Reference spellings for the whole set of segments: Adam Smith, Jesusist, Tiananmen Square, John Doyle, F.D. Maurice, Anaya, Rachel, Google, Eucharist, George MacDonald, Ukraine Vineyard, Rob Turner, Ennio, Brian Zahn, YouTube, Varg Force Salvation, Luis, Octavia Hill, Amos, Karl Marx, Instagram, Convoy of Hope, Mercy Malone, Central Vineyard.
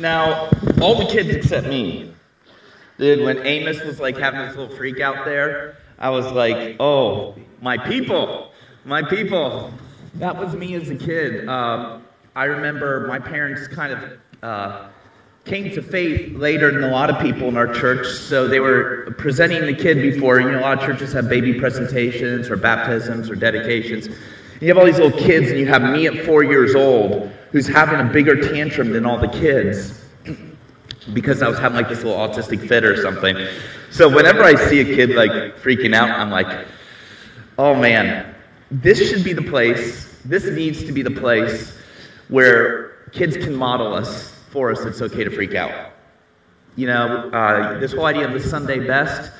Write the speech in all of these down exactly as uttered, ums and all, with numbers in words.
Now, all the kids except me, dude, when Amos was like having this little freak out there, I was like, oh, my people, my people. That was me as a kid. Um, I remember my parents kind of uh, came to faith later than a lot of people in our church, so they were presenting the kid before. And, you know, a lot of churches have baby presentations or baptisms or dedications. And you have all these little kids, and you have me at four years old who's having a bigger tantrum than all the kids because I was having like this little autistic fit or something. So whenever I see a kid like freaking out, I'm like, oh man, this should be the place, this needs to be the place where kids can model us, for us, it's okay to freak out. You know, uh, this whole idea of the Sunday best,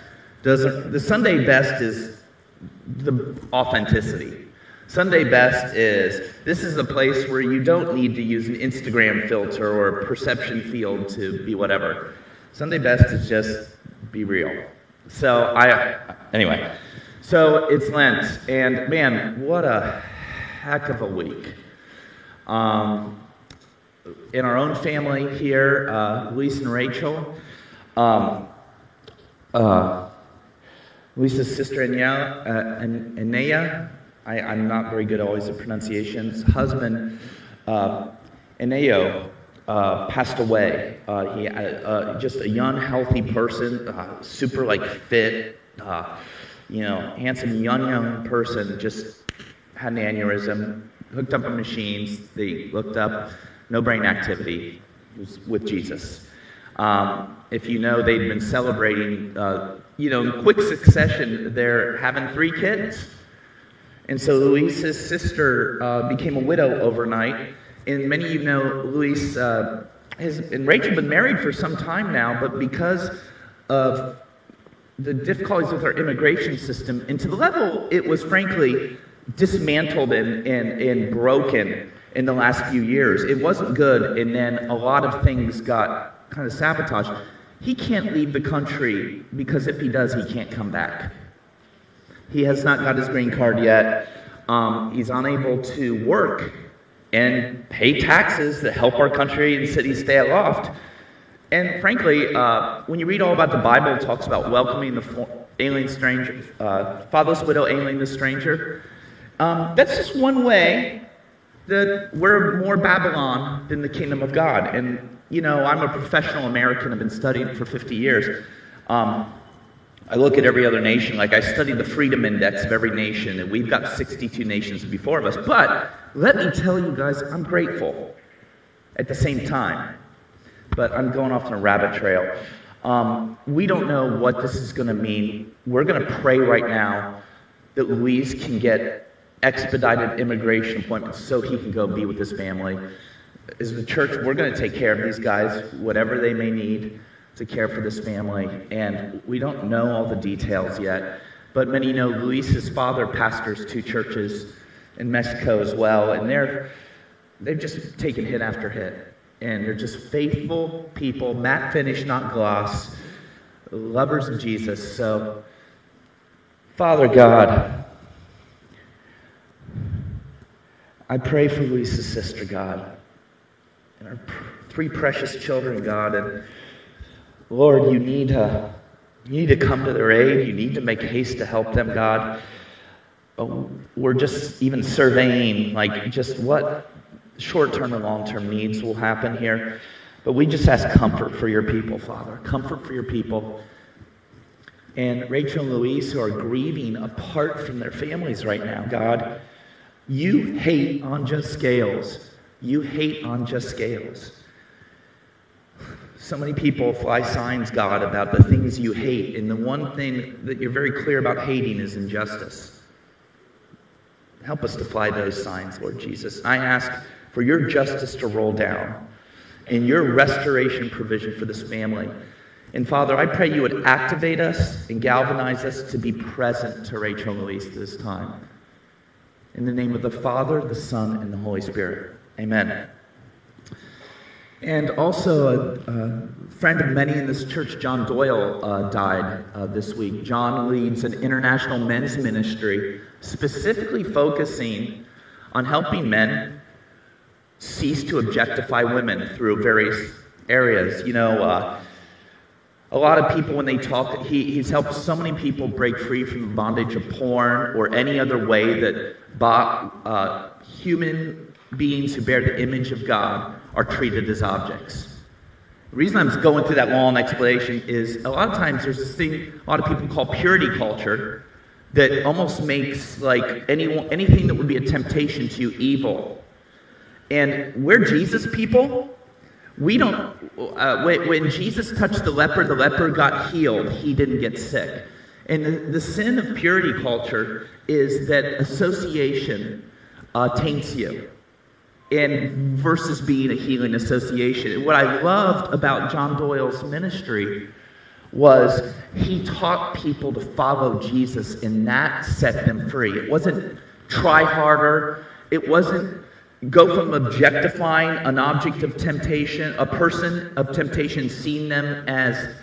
doesn't. the Sunday best is the authenticity. Sunday best is, this is a place where you don't need to use an Instagram filter or a perception field to be whatever. Sunday best is just be real. So I, anyway, so it's Lent, and man, what a heck of a week. Um, in our own family here, uh, Luis and Rachel, um, uh, Luis's sister Ennio, uh, Anaya, I, I'm not very good always at pronunciations. Husband, uh, Ennio, uh, passed away. Uh, he, uh, uh, just a young, healthy person, uh, super like fit, uh, you know, handsome, young, young person. Just had an aneurysm. Hooked up on machines. They looked up no brain activity. He was with Jesus. Um, if you know, they'd been celebrating. Uh, you know, in quick succession, they're having three kids. And so Luis's sister uh, became a widow overnight. And many of you know Luis uh, has, and Rachel have been married for some time now, but because of the difficulties with our immigration system, and to the level it was frankly dismantled and, and, and broken in the last few years, it wasn't good, and then a lot of things got kind of sabotaged. He can't leave the country because if he does, he can't come back. He has not got his green card yet. Um, he's unable to work and pay taxes that help our country and city stay aloft. And frankly, uh, when you read all about the Bible, it talks about welcoming the for- alien stranger, uh, fatherless widow, alien the stranger. Um, that's just one way that we're more Babylon than the kingdom of God. And, you know, I'm a professional American. I've been studying for fifty years. Um, I look at every other nation, like I study the freedom index of every nation, and we've got sixty-two nations before us. But let me tell you guys, I'm grateful at the same time. But I'm going off on a rabbit trail. Um, we don't know what this is going to mean. We're going to pray right now that Luis can get expedited immigration appointments so he can go be with his family. As the church, we're going to take care of these guys, whatever they may need to care for this family, and we don't know all the details yet, but many know Luis's father pastors two churches in Mexico as well, and they're, they've just taken hit after hit, and they're just faithful people, matte finish, not gloss, lovers of Jesus. So, Father God, I pray for Luis's sister, God, and our three precious children, God, and Lord, you need to, you need to come to their aid. You need to make haste to help them, God. Oh, we're just even surveying, like, just what short-term and long-term needs will happen here. But we just ask comfort for your people, Father. Comfort for your people. And Rachel and Luis, who are grieving apart from their families right now, God, you hate on just scales. You hate on just scales. So many people fly signs, God, about the things you hate, and the one thing that you're very clear about hating is injustice. Help us to fly those signs, Lord Jesus. I ask for your justice to roll down and your restoration provision for this family. And Father, I pray you would activate us and galvanize us to be present to Rachel and Luis this time. In the name of the Father, the Son, and the Holy Spirit. Amen. And also, a, a friend of many in this church, John Doyle, uh, died uh, this week. John leads an international men's ministry, specifically focusing on helping men cease to objectify women through various areas. You know, uh, a lot of people, when they talk, he, he's helped so many people break free from the bondage of porn or any other way that uh, human beings who bear the image of God are treated as objects. The reason I'm going through that long explanation is a lot of times there's this thing a lot of people call purity culture that almost makes like any, anything that would be a temptation to you evil. And we're Jesus people. We don't, uh, when, when Jesus touched the leper, the leper got healed. He didn't get sick. And the, the sin of purity culture is that association uh, taints you. And versus being a healing association. And what I loved about John Doyle's ministry was he taught people to follow Jesus, and that set them free. It wasn't try harder. It wasn't go from objectifying an object of temptation, a person of temptation, seeing them as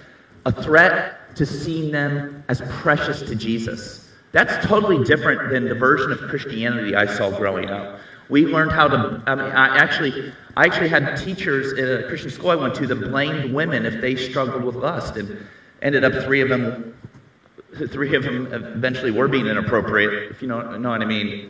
a threat, to seeing them as precious to Jesus. That's totally different than the version of Christianity I saw growing up. We learned how to, I mean, I actually, I actually had teachers at a Christian school I went to that blamed women if they struggled with lust, and ended up three of them, three of them eventually were being inappropriate, if you know, know what I mean.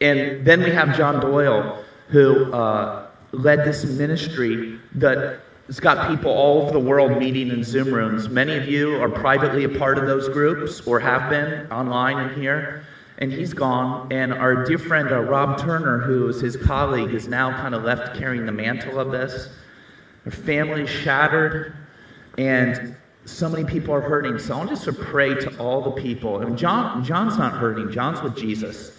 And then we have John Doyle, who uh, led this ministry that has got people all over the world meeting in Zoom rooms. Many of you are privately a part of those groups, or have been online and here. And he's gone, and our dear friend uh, Rob Turner, who is his colleague, is now kind of left carrying the mantle of this. Their family's shattered, and so many people are hurting. So I'm just a pray to all the people. And John, John's not hurting. John's with Jesus.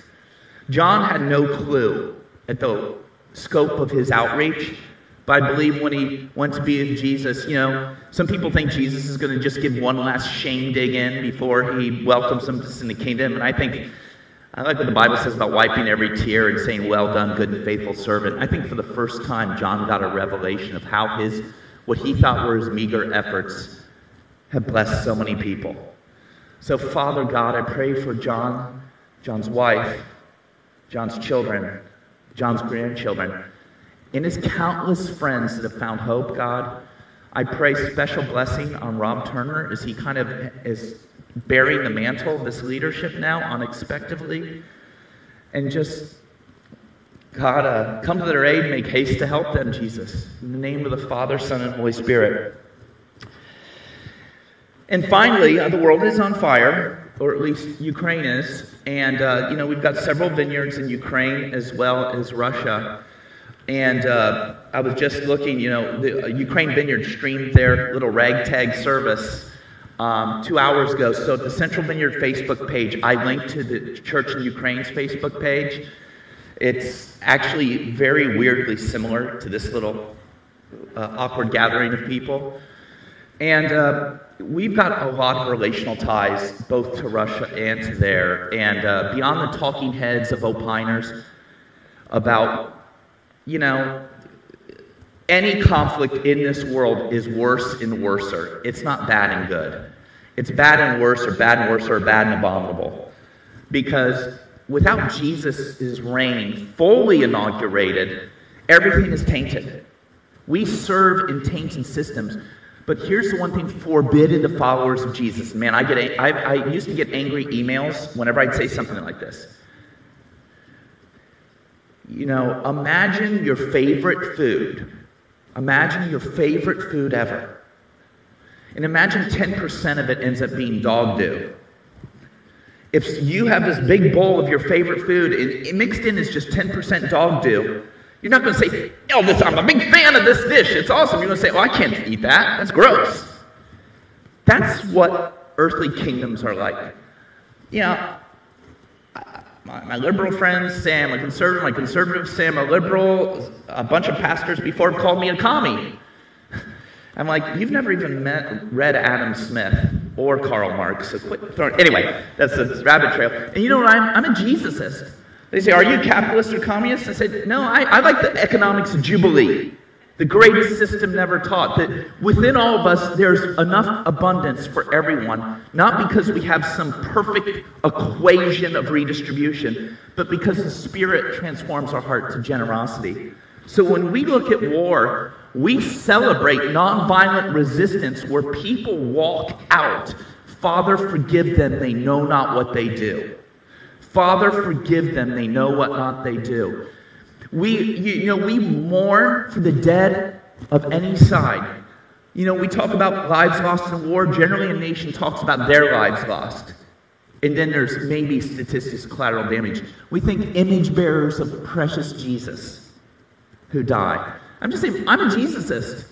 John had no clue at the scope of his outreach, but I believe when he went to be with Jesus, you know, some people think Jesus is going to just give one last shame dig in before he welcomes them in the kingdom, and I think I like what the Bible says about wiping every tear and saying, well done, good and faithful servant. I think for the first time, John got a revelation of how his, what he thought were his meager efforts have blessed so many people. So Father God, I pray for John, John's wife, John's children, John's grandchildren, and his countless friends that have found hope, God. I pray special blessing on Rob Turner as he kind of is bearing the mantle of this leadership now unexpectedly, and just God, uh, come to their aid, make haste to help them, Jesus, in the name of the Father, Son, and Holy Spirit. And finally, uh, the world is on fire, or at least Ukraine is, and uh, you know, we've got several vineyards in Ukraine as well as Russia. And uh, I was just looking, you know, the Ukraine Vineyard streamed their little ragtag service um, two hours ago. So the Central Vineyard Facebook page, I linked to the Church in Ukraine's Facebook page. It's actually very weirdly similar to this little uh, awkward gathering of people. And uh, we've got a lot of relational ties, both to Russia and to there. And uh, beyond the talking heads of opiners about, you know, any conflict in this world is worse and worser. It's not bad and good. It's bad and worse, or bad and worse, or bad and abominable. Because without Jesus' reign fully inaugurated, everything is tainted. We serve in tainted systems. But here's the one thing forbidden to followers of Jesus. Man, I get a, I, I used to get angry emails whenever I'd say something like this. You know, imagine your favorite food. Imagine your favorite food ever. And imagine ten percent of it ends up being dog do. If you have this big bowl of your favorite food and mixed in is just ten percent dog do, you're not going to say, Elvis, I'm a big fan of this dish. It's awesome. You're going to say, oh, I can't eat that. That's gross. That's what earthly kingdoms are like. Yeah. My, my liberal friends say I'm a conservative, my conservatives say I'm a liberal. A bunch of pastors before have called me a commie. I'm like, you've never even met, read Adam Smith or Karl Marx. So quit throwing. Anyway, that's a rabbit trail. And you know what, I'm, I'm a Jesusist. They say, are you capitalist or communist? I said, no, I, I like the economics of Jubilee, the greatest system never taught, that within all of us there's enough abundance for everyone, not because we have some perfect equation of redistribution, but because the Spirit transforms our heart to generosity. So when we look at war, We celebrate nonviolent resistance where people walk out. Father, forgive them, they know not what they do. Father, forgive them, they know what not they do. We, you, you know, we mourn for the dead of any side. You know, we talk about lives lost in war. Generally, a nation talks about their lives lost. And then there's maybe statistics, collateral damage. We think image bearers of precious Jesus who died. I'm just saying, I'm a Jesusist.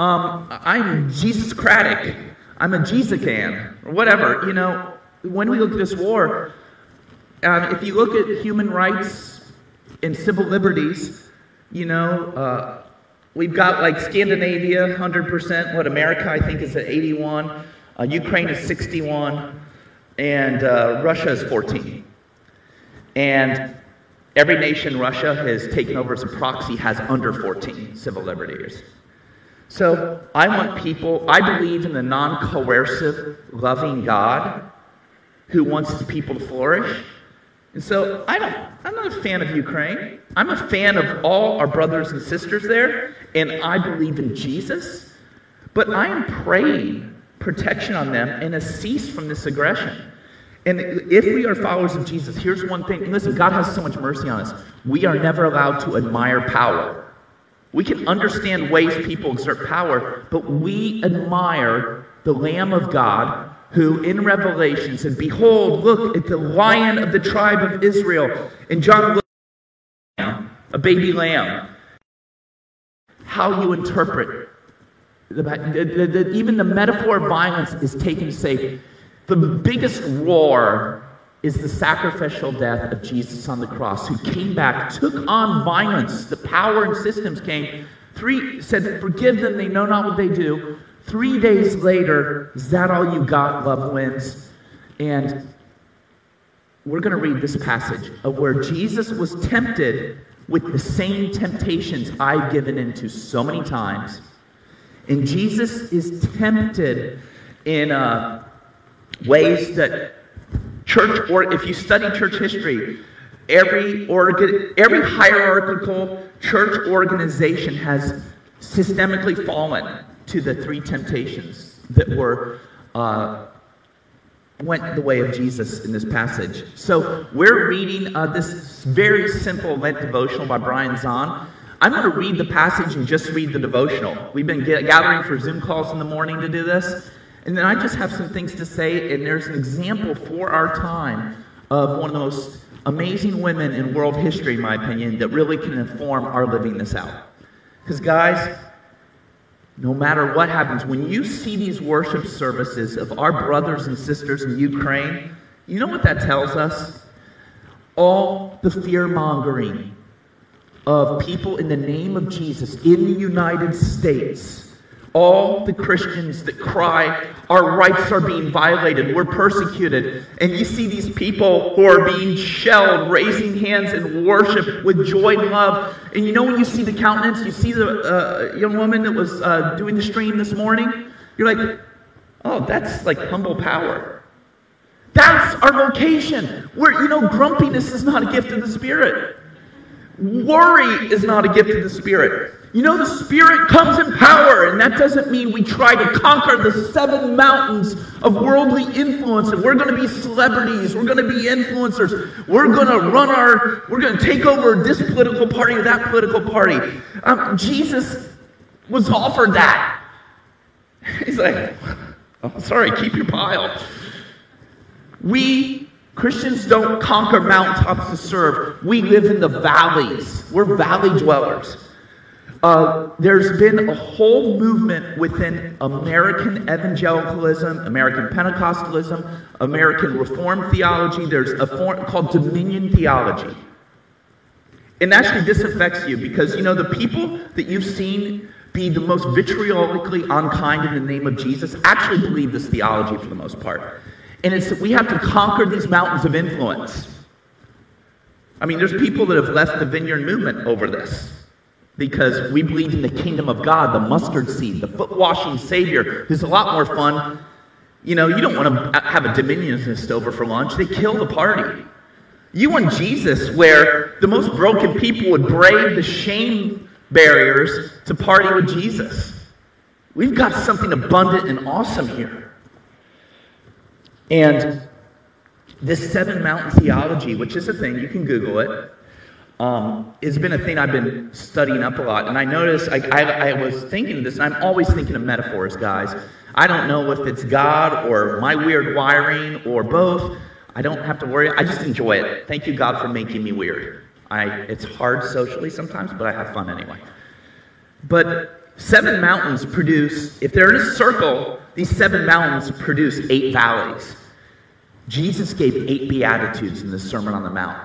Um, I'm Jesuscratic. I'm a Jesucan, or whatever. You know, when we look at this war, um, if you look at human rights and civil liberties, you know, uh, we've got like Scandinavia, one hundred percent. What, America, I think, is at eighty-one. Uh, Ukraine is sixty-one. And uh, Russia is fourteen. And every nation Russia has taken over as a proxy has under fourteen civil liberties. So I want people, I believe in the non-coercive, loving God who wants his people to flourish. And so I don't, I'm not a fan of Ukraine. I'm a fan of all our brothers and sisters there, and I believe in Jesus. But I am praying protection on them and a cease from this aggression. And if we are followers of Jesus, here's one thing. Listen, God has so much mercy on us. We are never allowed to admire power. We can understand ways people exert power, but we admire the Lamb of God who in Revelation said, behold, look at the Lion of the tribe of Israel. And John looked at a lamb, a baby lamb. How you interpret The, the, the, even the metaphor of violence is taken to say the biggest roar is the sacrificial death of Jesus on the cross, who came back, took on violence. The power and systems came. Three said, forgive them, they know not what they do. Three days later, is that all you got, love wins? And we're going to read this passage of where Jesus was tempted with the same temptations I've given into so many times. And Jesus is tempted in uh, ways that church, or if you study church history, every organ, every hierarchical church organization has systemically fallen to the three temptations that were uh, went the way of Jesus in this passage. So we're reading uh, this very simple Lent devotional by Brian Zahn. I'm going to read the passage and just read the devotional. We've been get, gathering for Zoom calls in the morning to do this. And then I just have some things to say, and there's an example for our time of one of the most amazing women in world history, in my opinion, that really can inform our living this out. Because guys, no matter what happens, when you see these worship services of our brothers and sisters in Ukraine, you know what that tells us? All the fear-mongering of people in the name of Jesus in the United States, all the Christians that cry, our rights are being violated, we're persecuted, and you see these people who are being shelled, raising hands in worship with joy and love. And you know when you see the countenance, you see the uh, young woman that was uh, doing the stream this morning, you're like, oh, that's like humble power. That's our vocation. We're, you know, grumpiness is not a gift of the Spirit. Worry is not a gift of the Spirit. You know, the Spirit comes in power, and that doesn't mean we try to conquer the seven mountains of worldly influence, and we're going to be celebrities, we're going to be influencers, we're going to run our, we're going to take over this political party or that political party. Um, Jesus was offered that. He's like, oh, sorry, keep your pile. We Christians don't conquer mountaintops to serve. We live in the valleys. We're valley dwellers. Uh, there's been a whole movement within American evangelicalism, American Pentecostalism, American Reformed theology. There's a form called dominion theology. And actually this affects you because, you know, the people that you've seen be the most vitriolically unkind in the name of Jesus actually believe this theology for the most part. And it's that we have to conquer these mountains of influence. I mean, there's people that have left the Vineyard movement over this because we believe in the kingdom of God, the mustard seed, the foot-washing Savior, who's a lot more fun. You know, you don't want to have a dominionist over for lunch. They kill the party. You want Jesus where the most broken people would brave the shame barriers to party with Jesus. We've got something abundant and awesome here. And this seven mountain theology, which is a thing, you can Google it, um, it's been a thing I've been studying up a lot. And I noticed, I, I, I was thinking of this, and I'm always thinking of metaphors, guys. I don't know if it's God or my weird wiring or both. I don't have to worry. I just enjoy it. Thank you, God, for making me weird. I, it's hard socially sometimes, but I have fun anyway. But seven mountains produce, if they're in a circle, these seven mountains produce eight valleys. Jesus gave eight beatitudes in the Sermon on the Mount.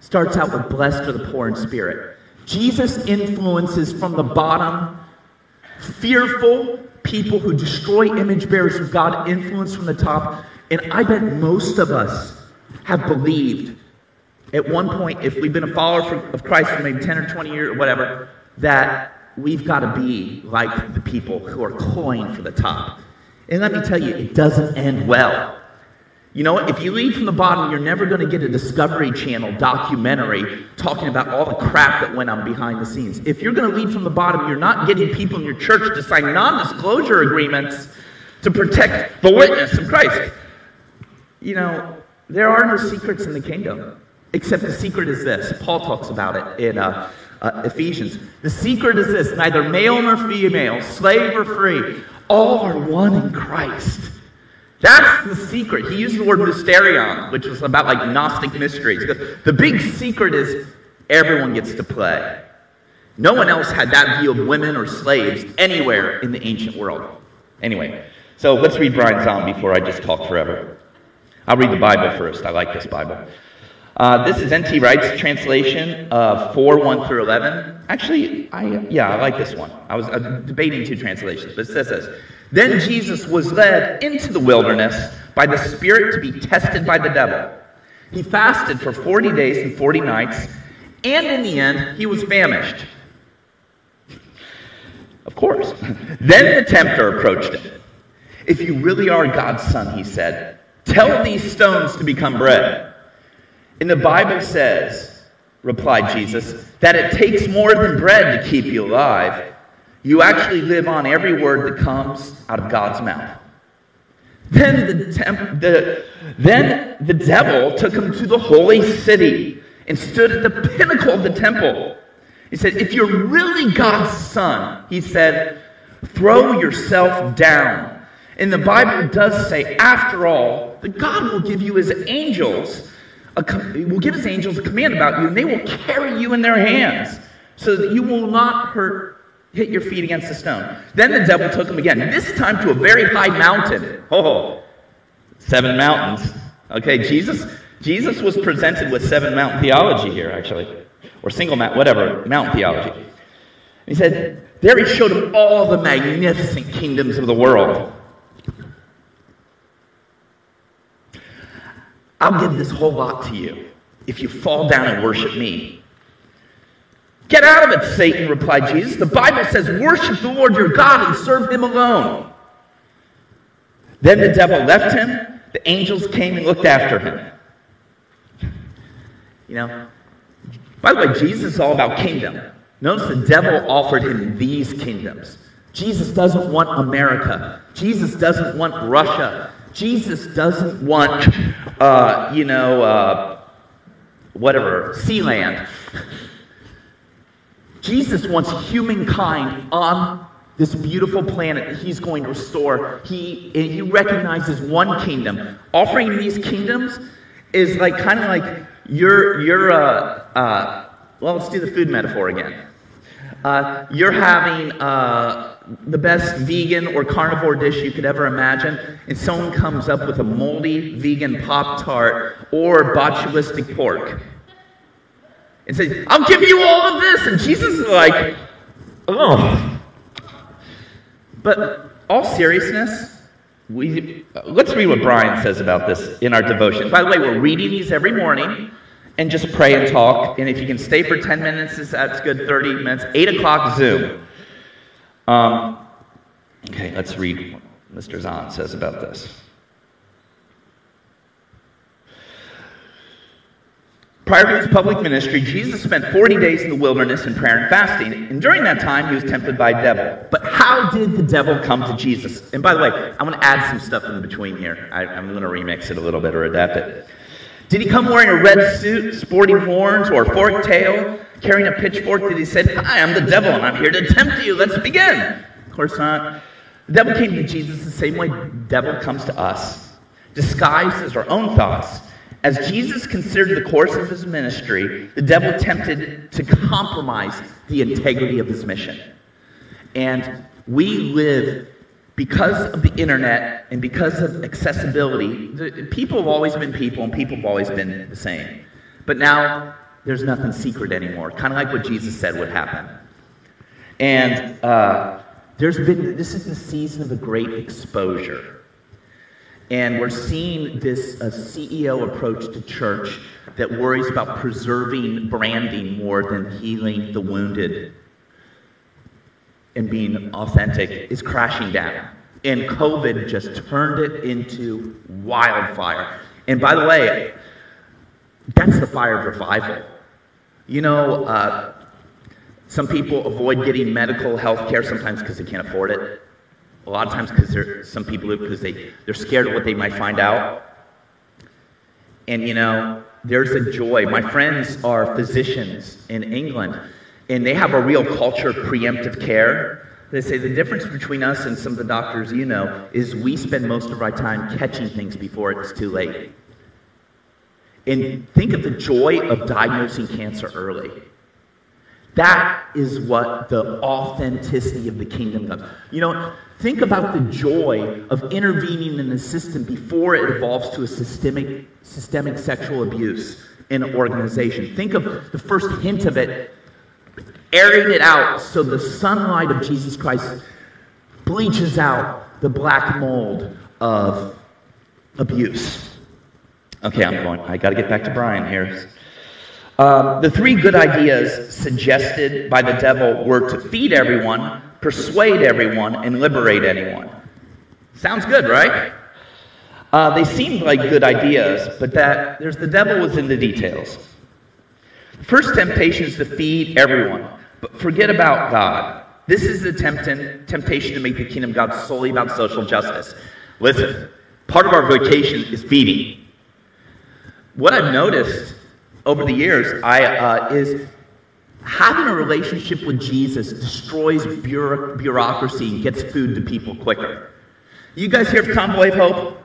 Starts out with blessed are the poor in spirit. Jesus influences from the bottom, fearful people who destroy image bearers of God, influence from the top. And I bet most of us have believed at one point, if we've been a follower of Christ for maybe ten or twenty years or whatever, that we've got to be like the people who are clawing for the top. And let me tell you, it doesn't end well. You know, if you lead from the bottom, you're never going to get a Discovery Channel documentary talking about all the crap that went on behind the scenes. If you're going to lead from the bottom, you're not getting people in your church to sign non-disclosure agreements to protect the witness of Christ. You know, there are no secrets in the kingdom, except the secret is this. Paul talks about it in uh, uh, Ephesians. The secret is this, neither male nor female, slave or free, all are one in Christ. That's the secret. He used the word mysterion, which was about like Gnostic mysteries. The big secret is everyone gets to play. No one else had that view of women or slaves anywhere in the ancient world. Anyway, so let's read Brian Zahn before I just talk forever. I'll read the Bible first. I like this Bible. Uh, this is N T Wright's translation of four, one through eleven. Actually, I yeah, I like this one. I was uh, debating two translations, but it says this. Then Jesus was led into the wilderness by the Spirit to be tested by the devil. He fasted for forty days and forty nights, and in the end, he was famished. Of course. Then the tempter approached him. If you really are God's son, he said, tell these stones to become bread. And the Bible says, replied Jesus, that it takes more than bread to keep you alive. You actually live on every word that comes out of God's mouth. Then the, temp- the, then the devil took him to the holy city and stood at the pinnacle of the temple. He said, if you're really God's son, he said, throw yourself down. And the Bible does say, after all, that God will give you his angels Com- will give his angels a command about you, and they will carry you in their hands so that you will not hurt, hit your feet against the stone. Then the devil took him again, this time to a very high mountain. Oh, seven mountains. Okay, Jesus Jesus was presented with seven mountain theology here, actually, or single mount, whatever, mountain theology. He said, there he showed him all the magnificent kingdoms of the world. I'll give this whole lot to you if you fall down and worship me. Get out of it, Satan, replied Jesus. The Bible says, worship the Lord your God and serve him alone. Then the devil left him. The angels came and looked after him. You know, by the way, Jesus is all about kingdom. Notice the devil offered him these kingdoms. Jesus doesn't want America. Jesus doesn't want Russia. Jesus doesn't want, uh, you know, uh, whatever, Sealand. Jesus wants humankind on this beautiful planet that he's going to restore. He, he recognizes one kingdom. Offering these kingdoms is like kind of like you're, you're uh, uh, well, let's do the food metaphor again. Uh, you're having uh, the best vegan or carnivore dish you could ever imagine, and someone comes up with a moldy vegan Pop-Tart or botulistic pork and says, I'll give you all of this. And Jesus is like, oh. But all seriousness, we let's read what Brian says about this in our devotion. By the way, we're reading these every morning. And just pray and talk. And if you can stay for ten minutes, that's good, thirty minutes. eight o'clock, Zoom. Um, okay, let's read what Mister Zahn says about this. Prior to his public ministry, Jesus spent forty days in the wilderness in prayer and fasting, and during that time, he was tempted by a devil. But how did the devil come to Jesus? And by the way, I'm going to add some stuff in between here. I, I'm going to remix it a little bit or adapt it. Did he come wearing a red suit, sporting horns, or a forked tail, carrying a pitchfork? Did he say, "Hi, I'm the devil, and I'm here to tempt you. Let's begin"? Of course not. The devil came to Jesus the same way the devil comes to us, disguised as our own thoughts. As Jesus considered the course of his ministry, the devil tempted to compromise the integrity of his mission. And we live, because of the internet and because of accessibility, people have always been people and people have always been the same. But now there's nothing secret anymore, kind of like what Jesus said would happen. And uh, there's been, this is the season of a great exposure. And we're seeing this uh, C E O approach to church that worries about preserving branding more than healing the wounded and being authentic is crashing down. And COVID just turned it into wildfire. And by the way, that's the fire of revival. You know, uh, some people avoid getting medical health care sometimes because they can't afford it. A lot of times, because some people do, because they, they're scared of what they might find out. And, you know, there's a joy. My friends are physicians in England, and they have a real culture of preemptive care. They say the difference between us and some of the doctors you know is we spend most of our time catching things before it's too late. And think of the joy of diagnosing cancer early. That is what the authenticity of the kingdom does. You know, think about the joy of intervening in the system before it evolves to a systemic systemic sexual abuse in an organization. Think of the first hint of it, airing it out so the sunlight of Jesus Christ bleaches out the black mold of abuse. Okay, I'm going. I got to get back to Brian here. Um, the three good ideas suggested by the devil were to feed everyone, persuade everyone, and liberate anyone. Sounds good, right? Uh, they seemed like good ideas, but that there's the devil was in the details. The first temptation is to feed everyone, but forget about God. This is the tempt- temptation to make the kingdom of God solely about social justice. Listen, part of our vocation is feeding. What I've noticed over the years, I uh, is having a relationship with Jesus destroys bureauc- bureaucracy and gets food to people quicker. You guys here for Convoy of Hope?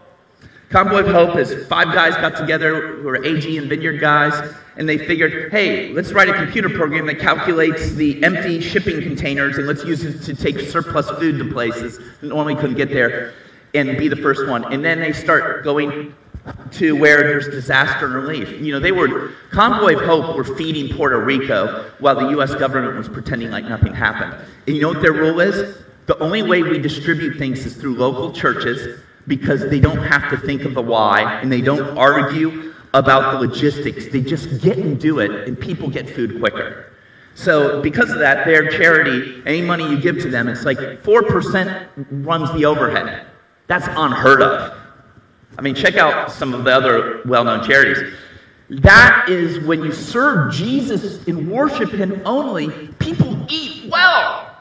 Convoy of Hope is five guys got together who are A G and Vineyard guys, and they figured, hey, let's write a computer program that calculates the empty shipping containers and let's use it to take surplus food to places that normally couldn't get there and be the first one. And then they start going to where there's disaster relief. You know, they were, Convoy of Hope were feeding Puerto Rico while the U S government was pretending like nothing happened. And you know what their rule is? The only way we distribute things is through local churches because they don't have to think of the why and they don't argue about the logistics. They just get and do it and people get food quicker. So because of that, their charity, any money you give to them, it's like four percent runs the overhead. That's unheard of. I mean, check out some of the other well-known charities. That is when you serve Jesus and worship him only, people eat well.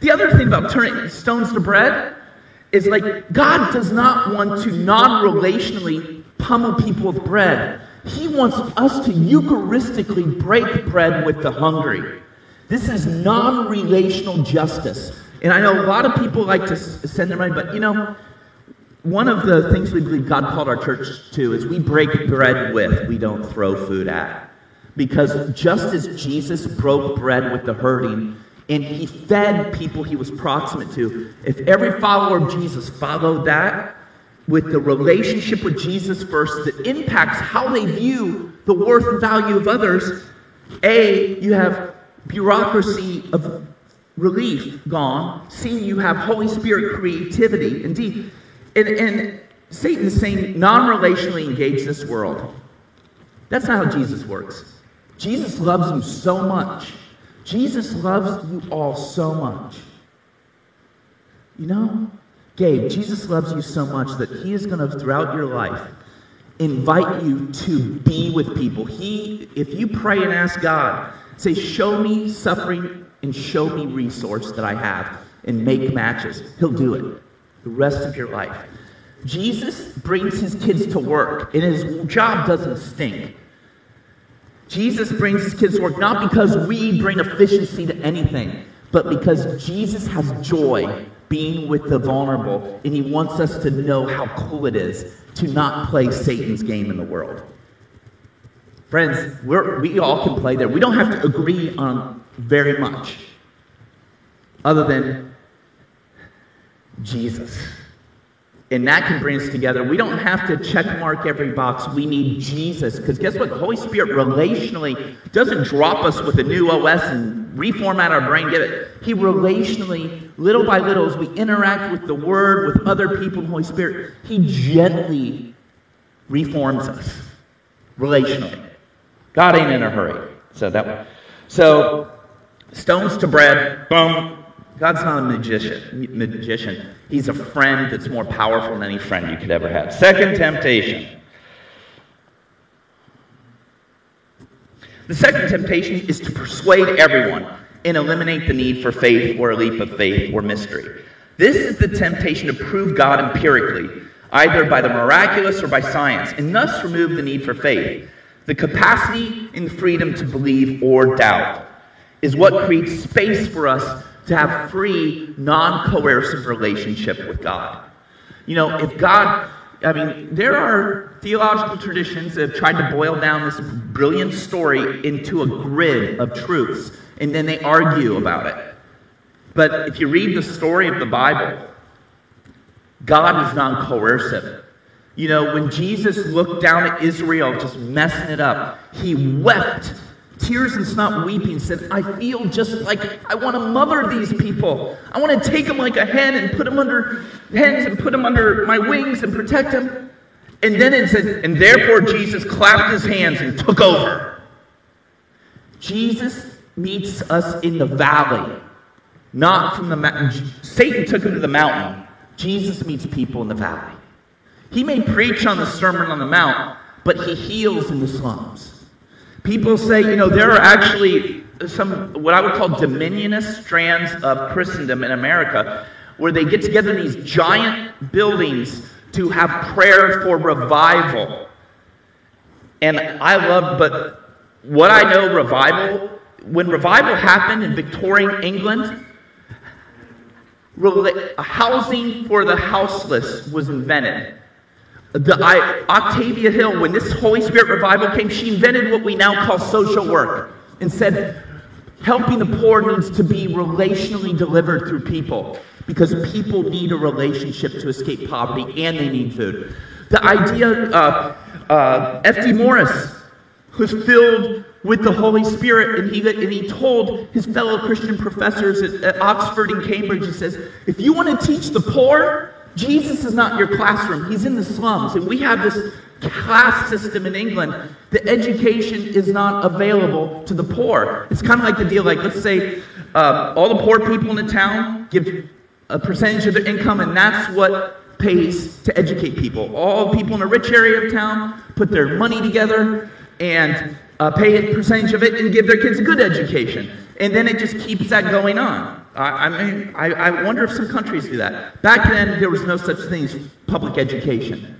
The other thing about turning stones to bread is like God does not want to non-relationally pummel people with bread. He wants us to Eucharistically break bread with the hungry. This is non-relational justice. And I know a lot of people like to send their money, but you know, one of the things we believe God called our church to is we break bread with, we don't throw food at. Because just as Jesus broke bread with the hurting, and he fed people he was proximate to, if every follower of Jesus followed that with the relationship with Jesus first that impacts how they view the worth and value of others, A, you have bureaucracy of relief gone. C, you have Holy Spirit creativity. And D, And, and Satan is saying, non-relationally engage this world. That's not how Jesus works. Jesus loves you so much. Jesus loves you all so much. You know, Gabe, Jesus loves you so much that he is going to, throughout your life, invite you to be with people. He, if you pray and ask God, say, show me suffering and show me resource that I have, and make matches, he'll do it the rest of your life. Jesus brings his kids to work, and his job doesn't stink. Jesus brings his kids to work not because we bring efficiency to anything, but because Jesus has joy being with the vulnerable, and he wants us to know how cool it is to not play Satan's game in the world. Friends, we're, we all can play there. We don't have to agree on very much other than Jesus. And that can bring us together. We don't have to check mark every box. We need Jesus. Because guess what? The Holy Spirit relationally doesn't drop us with a new O S and reformat our brain, give it. He relationally, little by little, as we interact with the Word, with other people, the Holy Spirit, he gently reforms us relationally. God ain't in a hurry. So that way. So, stones to bread, boom. God's not a magician. magician. He's a friend that's more powerful than any friend you could ever have. Second temptation. The second temptation is to persuade everyone and eliminate the need for faith or a leap of faith or mystery. This is the temptation to prove God empirically, either by the miraculous or by science, and thus remove the need for faith. The capacity and freedom to believe or doubt is what creates space for us to have free, non-coercive relationship with God. You know, if God, I mean, there are theological traditions that have tried to boil down this brilliant story into a grid of truths, and then they argue about it. But if you read the story of the Bible, God is non-coercive. You know, when Jesus looked down at Israel, just messing it up, he wept. Tears and snot weeping, said, I feel just like I want to mother these people. I want to take them like a hen and put them under hens and put them under my wings and protect them. And then it says, and therefore Jesus clapped his hands and took over. Jesus meets us in the valley, not from the mountain. Satan took him to the mountain. Jesus meets people in the valley. He may preach on the Sermon on the Mount, but he heals in the slums. People say, you know, there are actually some, what I would call dominionist strands of Christendom in America, where they get together in these giant buildings to have prayer for revival. And I love, but what I know revival, when revival happened in Victorian England, housing for the houseless was invented. The, I, Octavia Hill, when this Holy Spirit revival came, she invented what we now call social work and said, helping the poor needs to be relationally delivered through people because people need a relationship to escape poverty and they need food. The idea of uh, F D Maurice was filled with the Holy Spirit and he, and he told his fellow Christian professors at, at Oxford and Cambridge, he says, if you want to teach the poor, Jesus is not in your classroom. He's in the slums. And we have this class system in England that education is not available to the poor. It's kind of like the deal, like let's say uh, all the poor people in the town give a percentage of their income and that's what pays to educate people. All people in a rich area of town put their money together and uh, pay a percentage of it and give their kids a good education. And then it just keeps that going on. I mean, I, I wonder if some countries do that. Back then, there was no such thing as public education.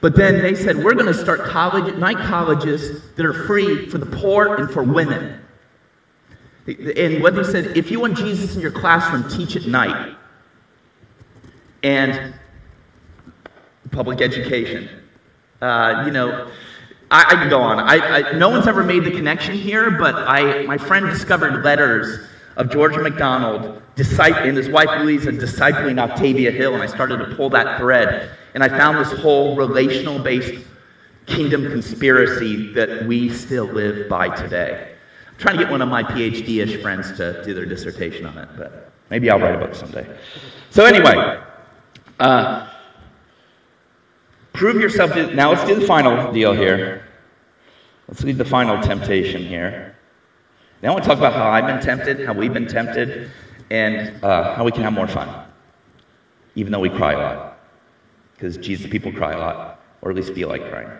But then they said, we're going to start college, night colleges that are free for the poor and for women. And what they said, if you want Jesus in your classroom, teach at night. And public education. Uh, you know, I, I can go on. I, I, no one's ever made the connection here, but I, my friend discovered letters of George MacDonald and his wife Luis and discipling Octavia Hill, and I started to pull that thread, and I found this whole relational-based kingdom conspiracy that we still live by today. I'm trying to get one of my P H D-ish friends to do their dissertation on it, but maybe I'll write a book someday. So anyway, uh, prove yourself. To, now let's do the final deal here. Let's leave the final temptation here. Now I want to talk about how I've been tempted, how we've been tempted, and uh, how we can have more fun, even though we cry a lot, because Jesus people cry a lot, or at least feel like crying.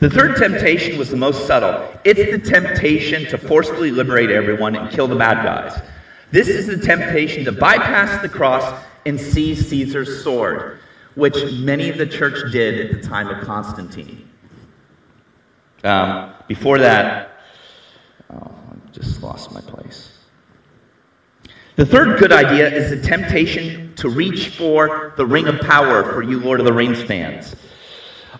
The third temptation was the most subtle. It's the temptation to forcibly liberate everyone and kill the bad guys. This is the temptation to bypass the cross and seize Caesar's sword, which many of the church did at the time of Constantine. Um, before that, oh, I just lost my place. The third good idea is the temptation to reach for the ring of power for you Lord of the Rings fans.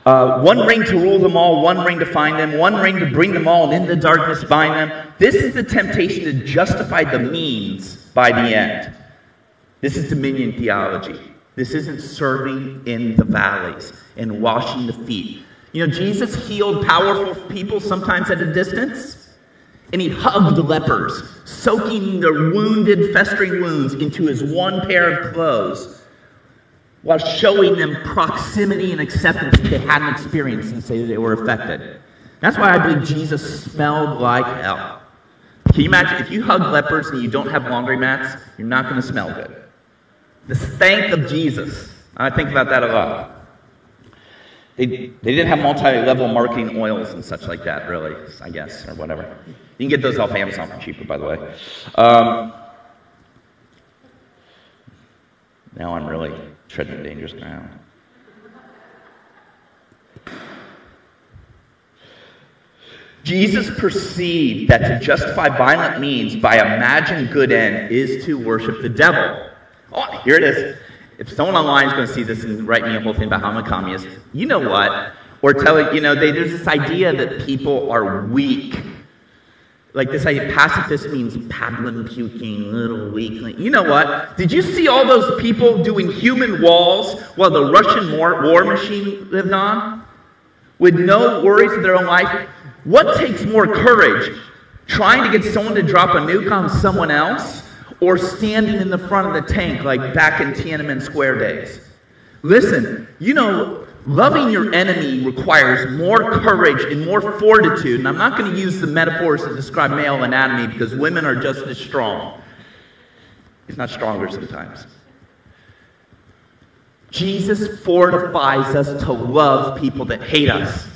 Uh, one ring to rule them all, one ring to find them, one ring to bring them all, and in the darkness bind them. This is the temptation to justify the means by the end. This is dominion theology. This isn't serving in the valleys and washing the feet. You know, Jesus healed powerful people sometimes at a distance, and he hugged the lepers, soaking their wounded, festering wounds into his one pair of clothes, while showing them proximity and acceptance that they hadn't experienced since they were affected. That's why I believe Jesus smelled like hell. Can you imagine if you hug lepers and you don't have laundry mats? You're not going to smell good. The stank of Jesus. I think about that a lot. They, they didn't have multi-level marketing oils and such like that, really, I guess, or whatever. You can get those off Amazon for cheaper, by the way. Um, now I'm really treading dangerous ground. Jesus perceived that to justify violent means by imagined good end is to worship the devil. Oh, here it is. If someone online is going to see this and write me a whole thing about how I'm a communist, you know what? Or tell it, you know, they, there's this idea that people are weak. Like this idea, pacifist means paddling, puking, little weakling. You know what? Did you see all those people doing human walls while the Russian war, war machine lived on? With no worries of their own life? What takes more courage? Trying to get someone to drop a nuke on someone else? Or standing in the front of the tank like back in Tiananmen Square days? Listen, you know, loving your enemy requires more courage and more fortitude. And I'm not going to use the metaphors to describe male anatomy because women are just as strong. If not stronger sometimes. Jesus fortifies us to love people that hate us.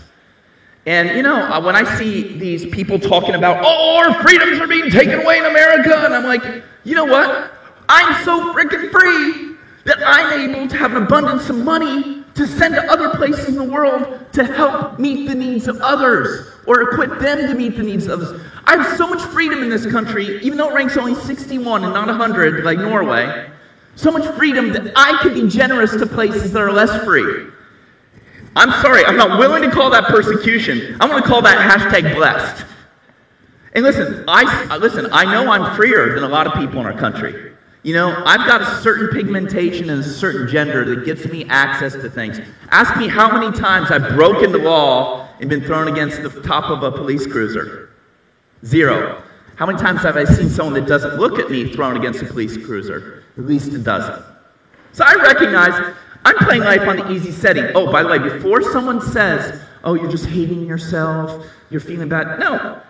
And, you know, when I see these people talking about, oh, our freedoms are being taken away in America, and I'm like, you know what? I'm so freaking free that I'm able to have an abundance of money to send to other places in the world to help meet the needs of others or equip them to meet the needs of others. I have so much freedom in this country, even though it ranks only sixty-one and not one hundred like Norway, so much freedom that I can be generous to places that are less free. I'm sorry, I'm not willing to call that persecution. I'm going to call that hashtag blessed. And listen, I listen. I know I'm freer than a lot of people in our country. You know, I've got a certain pigmentation and a certain gender that gives me access to things. Ask me how many times I've broken the law and been thrown against the top of a police cruiser. Zero. How many times have I seen someone that doesn't look at me thrown against a police cruiser? At least a dozen. So I recognize I'm playing life on the easy setting. Oh, by the way, before someone says, oh, you're just hating yourself, you're feeling bad. No.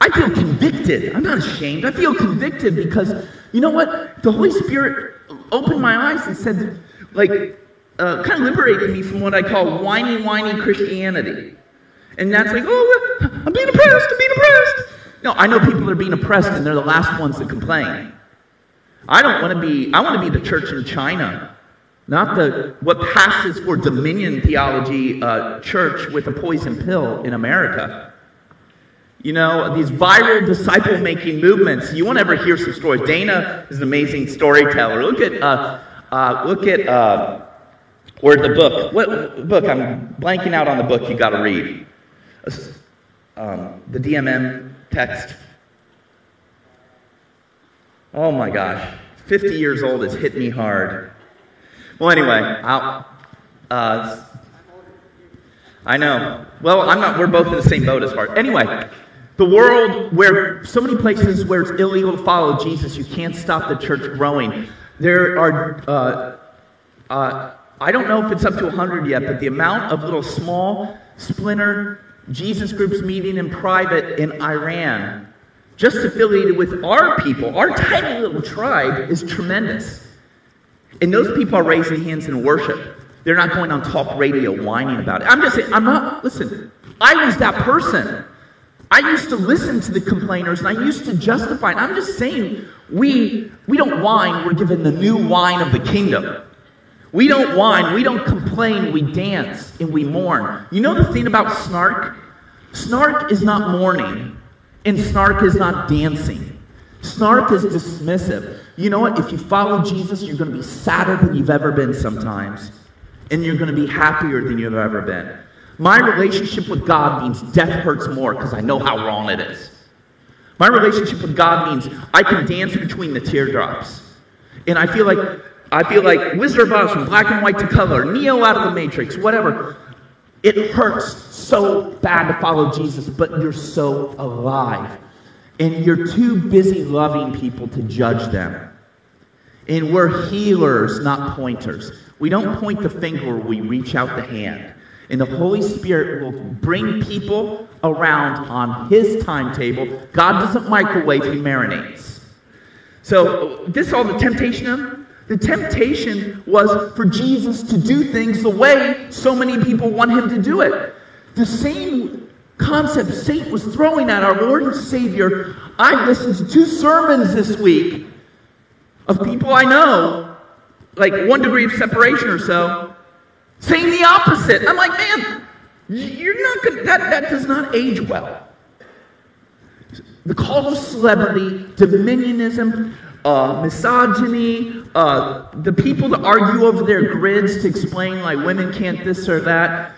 I feel convicted. I'm not ashamed. I feel convicted because, you know what? The Holy Spirit opened my eyes and said, like, uh, kind of liberated me from what I call whiny, whiny Christianity. And that's like, oh, I'm being oppressed. I'm being oppressed. No, I know people are being oppressed, and they're the last ones that complain. I don't want to be, I want to be the church in China. Not the what passes for dominion theology uh, church with a poison pill in America. You know, these viral disciple-making movements. You won't ever hear some stories. Dana is an amazing storyteller. Look at, uh, uh, look at, uh, or the book. What book? I'm blanking out on the book you got to read. Um, the D M M text. Oh my gosh. fifty years old has hit me hard. Well, anyway, I'll, uh, I know. Well, I'm not. We're both in the same boat as far. Anyway, the world where so many places where it's illegal to follow Jesus, you can't stop the church growing. There are, uh, uh, I don't know if it's up to one hundred yet, but the amount of little small splinter Jesus groups meeting in private in Iran, just affiliated with our people, our tiny little tribe, is tremendous. And those people are raising hands in worship. They're not going on talk radio whining about it. I'm just saying, I'm not, listen, I was that person. I used to listen to the complainers, and I used to justify it. I'm just saying, we, we don't whine, we're given the new wine of the kingdom. We don't whine, we don't complain, we dance, and we mourn. You know the thing about snark? Snark is not mourning, and snark is not dancing. Snark is dismissive. You know what? If you follow Jesus, you're going to be sadder than you've ever been sometimes. And you're going to be happier than you've ever been. My relationship with God means death hurts more because I know how wrong it is. My relationship with God means I can dance between the teardrops. And I feel like, I feel like Wizard of Oz from black and white to color, Neo out of the Matrix, whatever. It hurts so bad to follow Jesus, but you're so alive. And you're too busy loving people to judge them. And we're healers, not pointers. We don't point the finger, we reach out the hand. And the Holy Spirit will bring people around on His timetable. God doesn't microwave, He marinates. So this all the temptation of him? The temptation was for Jesus to do things the way so many people want Him to do it. The same concept Satan was throwing at our Lord and Savior. I listened to two sermons this week of people I know, like one degree of separation or so, saying the opposite. I'm like, man, you're not gonna, that, that does not age well. The call of celebrity, dominionism, uh, misogyny, uh, the people that argue over their grids to explain like women can't this or that.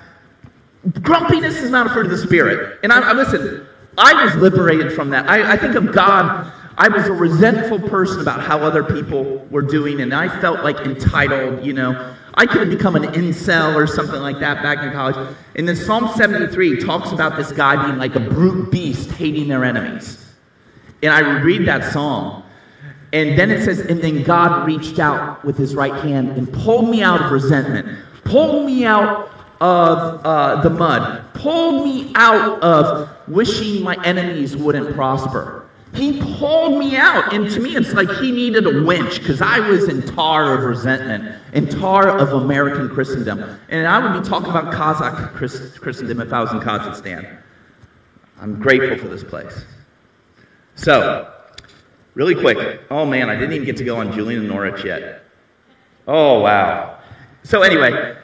Grumpiness is not a fruit of the Spirit. And I, I listen, I was liberated from that. I, I think of God. I was a resentful person about how other people were doing, and I felt like entitled, you know. I could have become an incel or something like that back in college. And then Psalm seventy-three talks about this guy being like a brute beast, hating their enemies. And I read that psalm. And then it says, and then God reached out with His right hand and pulled me out of resentment, pulled me out of uh, the mud, pulled me out of wishing my enemies wouldn't prosper. He pulled me out, and to me it's like He needed a winch because I was in tar of resentment, in tar of American Christendom. And I would be talking about Kazakh Christendom if I was in Kazakhstan. I'm grateful for this place. So, really quick. Oh man, I didn't even get to go on Julian Norwich yet. Oh wow. So anyway,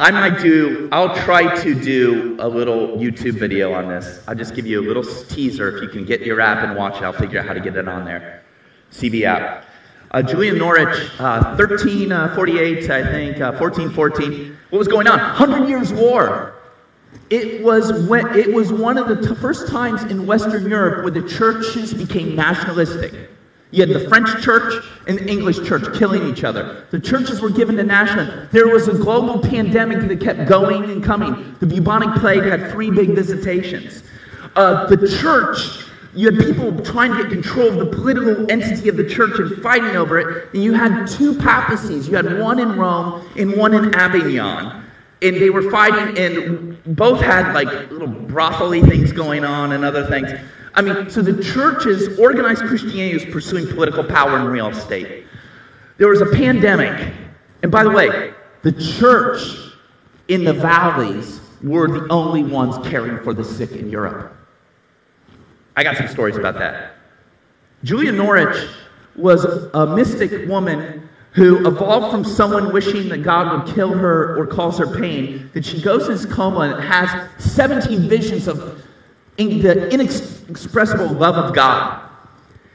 I might do, I'll try to do a little YouTube video on this. I'll just give you a little teaser. If you can get your app and watch it, I'll figure out how to get it on there. C B app. Uh, Julian Norwich, uh, thirteen forty-eight, I think, uh, fourteen fourteen. What was going on? Hundred Years' War. It was, when, it was one of the t- first times in Western Europe where the churches became nationalistic. You had the French church and the English church killing each other. The churches were given to nationalism. There was a global pandemic that kept going and coming. The bubonic plague had three big visitations. Uh, the church, you had people trying to get control of the political entity of the church and fighting over it. And you had two papacies. You had one in Rome and one in Avignon. And they were fighting, and both had like little brothel-y things going on and other things. I mean, so the churches, organized Christianity was pursuing political power in real estate. There was a pandemic. And by the way, the church in the valleys were the only ones caring for the sick in Europe. I got some stories about that. Julian Norwich was a mystic woman who evolved from someone wishing that God would kill her or cause her pain, that she goes in this coma and has seventeen visions of in the inexpressible love of God.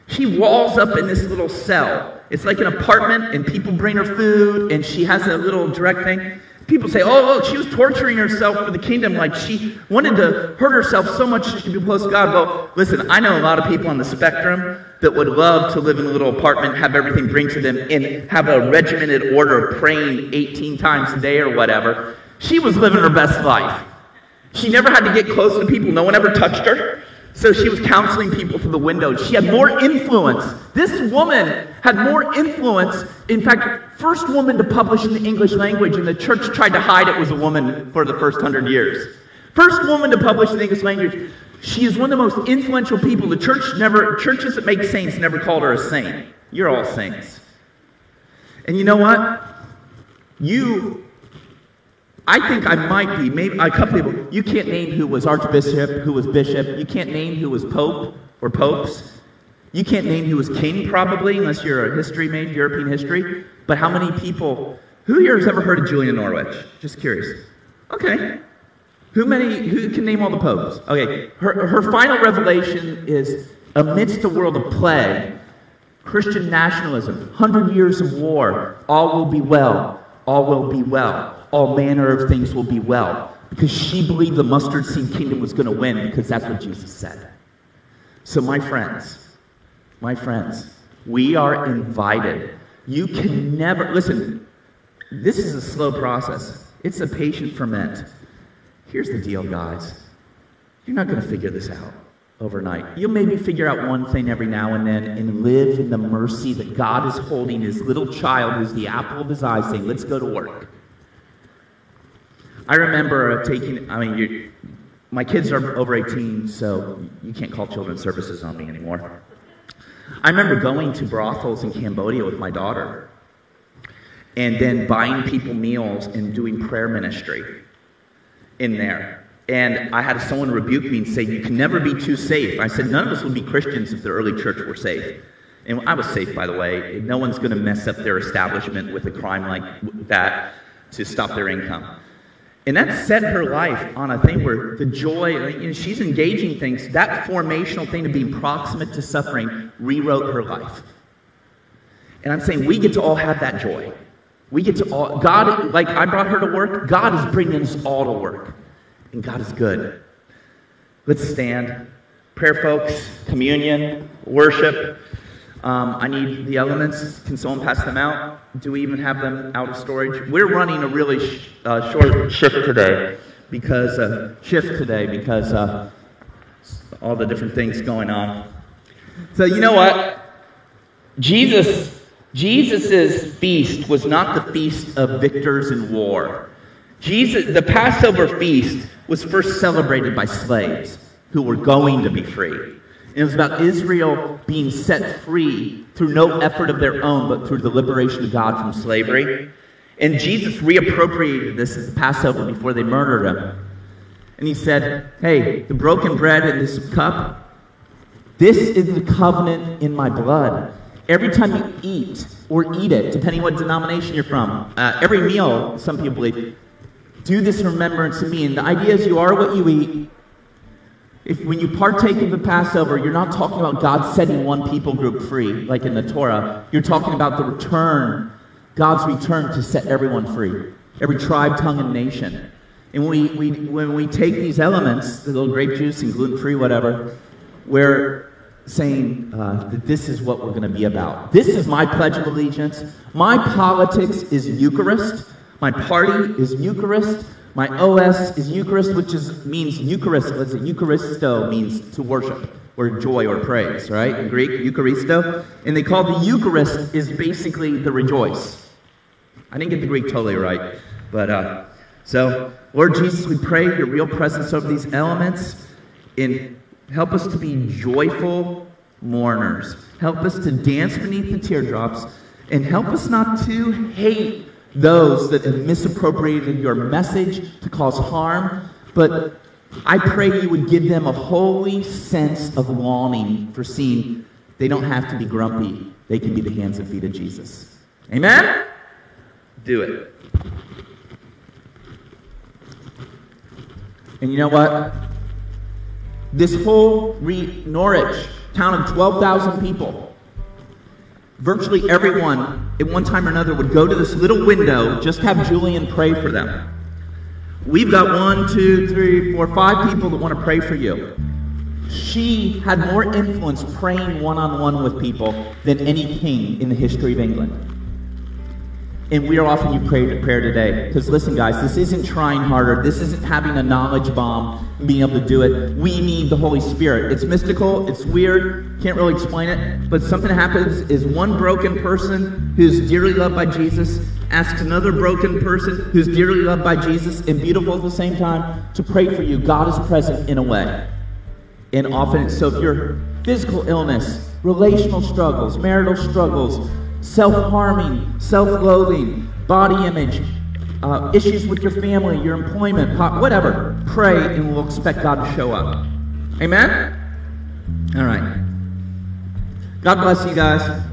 She walls up in this little cell. It's like an apartment, and people bring her food, and she has a little direct thing. People say, oh, oh, she was torturing herself for the kingdom, like she wanted to hurt herself so much she could be close to God. Well, listen, I know a lot of people on the spectrum that would love to live in a little apartment, have everything bring to them, and have a regimented order of praying eighteen times a day or whatever. She was living her best life. She never had to get close to people. No one ever touched her. So she was counseling people from the window. She had more influence. This woman had more influence. In fact, first woman to publish in the English language, and the church tried to hide it was a woman for the first hundred years. First woman to publish in the English language. She is one of the most influential people. The church never, churches that make saints never called her a saint. You're all saints. And you know what? You I think I might be, maybe a couple people. You can't name who was archbishop, who was bishop. You can't name who was pope or popes. You can't name who was king, probably, unless you're a history major, European history. But how many people, who here has ever heard of Julian Norwich? Just curious. Okay. Who many, who can name all the popes? Okay. Her, her final revelation is, amidst a world of plague, Christian nationalism, hundred years of war, all will be well, all will be well, all manner of things will be well. Because she believed the mustard seed kingdom was going to win, because that's what Jesus said. So my friends, My friends, we are invited. You can never, listen, this is a slow process. It's a patient ferment. Here's the deal, guys. You're not going to figure this out overnight. You'll maybe figure out one thing every now and then and live in the mercy that God is holding his little child who's the apple of his eye saying, let's go to work. I remember taking, I mean, you, my kids are over eighteen, so you can't call children's services on me anymore. I remember going to brothels in Cambodia with my daughter and then buying people meals and doing prayer ministry in there. And I had someone rebuke me and say, you can never be too safe. I said, none of us would be Christians if the early church were safe. And I was safe, by the way. No one's going to mess up their establishment with a crime like that to stop their income. And that set her life on a thing where the joy, you know, she's engaging things. That formational thing of being proximate to suffering rewrote her life. And I'm saying we get to all have that joy. We get to all, God, like I brought her to work, God is bringing us all to work. And God is good. Let's stand. Prayer, folks, communion, worship. Um, I need the elements. Can someone pass them out? Do we even have them out of storage? We're running a really sh- uh, short shift today because uh, shift today because uh, all the different things going on. So you know what? Jesus, Jesus's feast was not the feast of victors in war. Jesus, the Passover feast was first celebrated by slaves who were going to be free. It was about Israel being set free through no effort of their own, but through the liberation of God from slavery. And Jesus reappropriated this at the Passover before they murdered him. And he said, hey, the broken bread in this cup, this is the covenant in my blood. Every time you eat, or eat it, depending what denomination you're from, uh, every meal, some people believe, do this in remembrance of me. And the idea is you are what you eat. If when you partake of the Passover, you're not talking about God setting one people group free, like in the Torah. You're talking about the return, God's return to set everyone free, every tribe, tongue, and nation. And we, we when we take these elements, the little grape juice and gluten-free, whatever, we're saying uh, that this is what we're going to be about. This is my Pledge of Allegiance. My politics is Eucharist. My party is Eucharist. My O S is Eucharist, which is means Eucharist. What's it? Eucharisto means to worship or joy or praise, right? In Greek, Eucharisto. And they call the Eucharist is basically the rejoice. I didn't get the Greek totally right. But uh, so, Lord Jesus, we pray your real presence over these elements and help us to be joyful mourners. Help us to dance beneath the teardrops and help us not to hate those that have misappropriated your message to cause harm, but I pray you would give them a holy sense of longing for seeing they don't have to be grumpy. They can be the hands and feet of Jesus. Amen? Do it. And you know what? This whole re- Norwich, town of twelve thousand people, virtually everyone, at one time or another, would go to this little window, just have Julian pray for them. We've got one, two, three, four, five people that want to pray for you. She had more influence praying one-on-one with people than any king in the history of England. And we are offering you prayer, prayer today. Because listen, guys, this isn't trying harder. This isn't having a knowledge bomb and being able to do it. We need the Holy Spirit. It's mystical. It's weird. Can't really explain it. But something happens is one broken person who's dearly loved by Jesus asks another broken person who's dearly loved by Jesus and beautiful at the same time to pray for you. God is present in a way. And often, so if your physical illness, relational struggles, marital struggles, self-harming, self-loathing, body image, uh, issues with your family, your employment, pop, whatever, pray and we'll expect God to show up. Amen? All right. God bless you guys.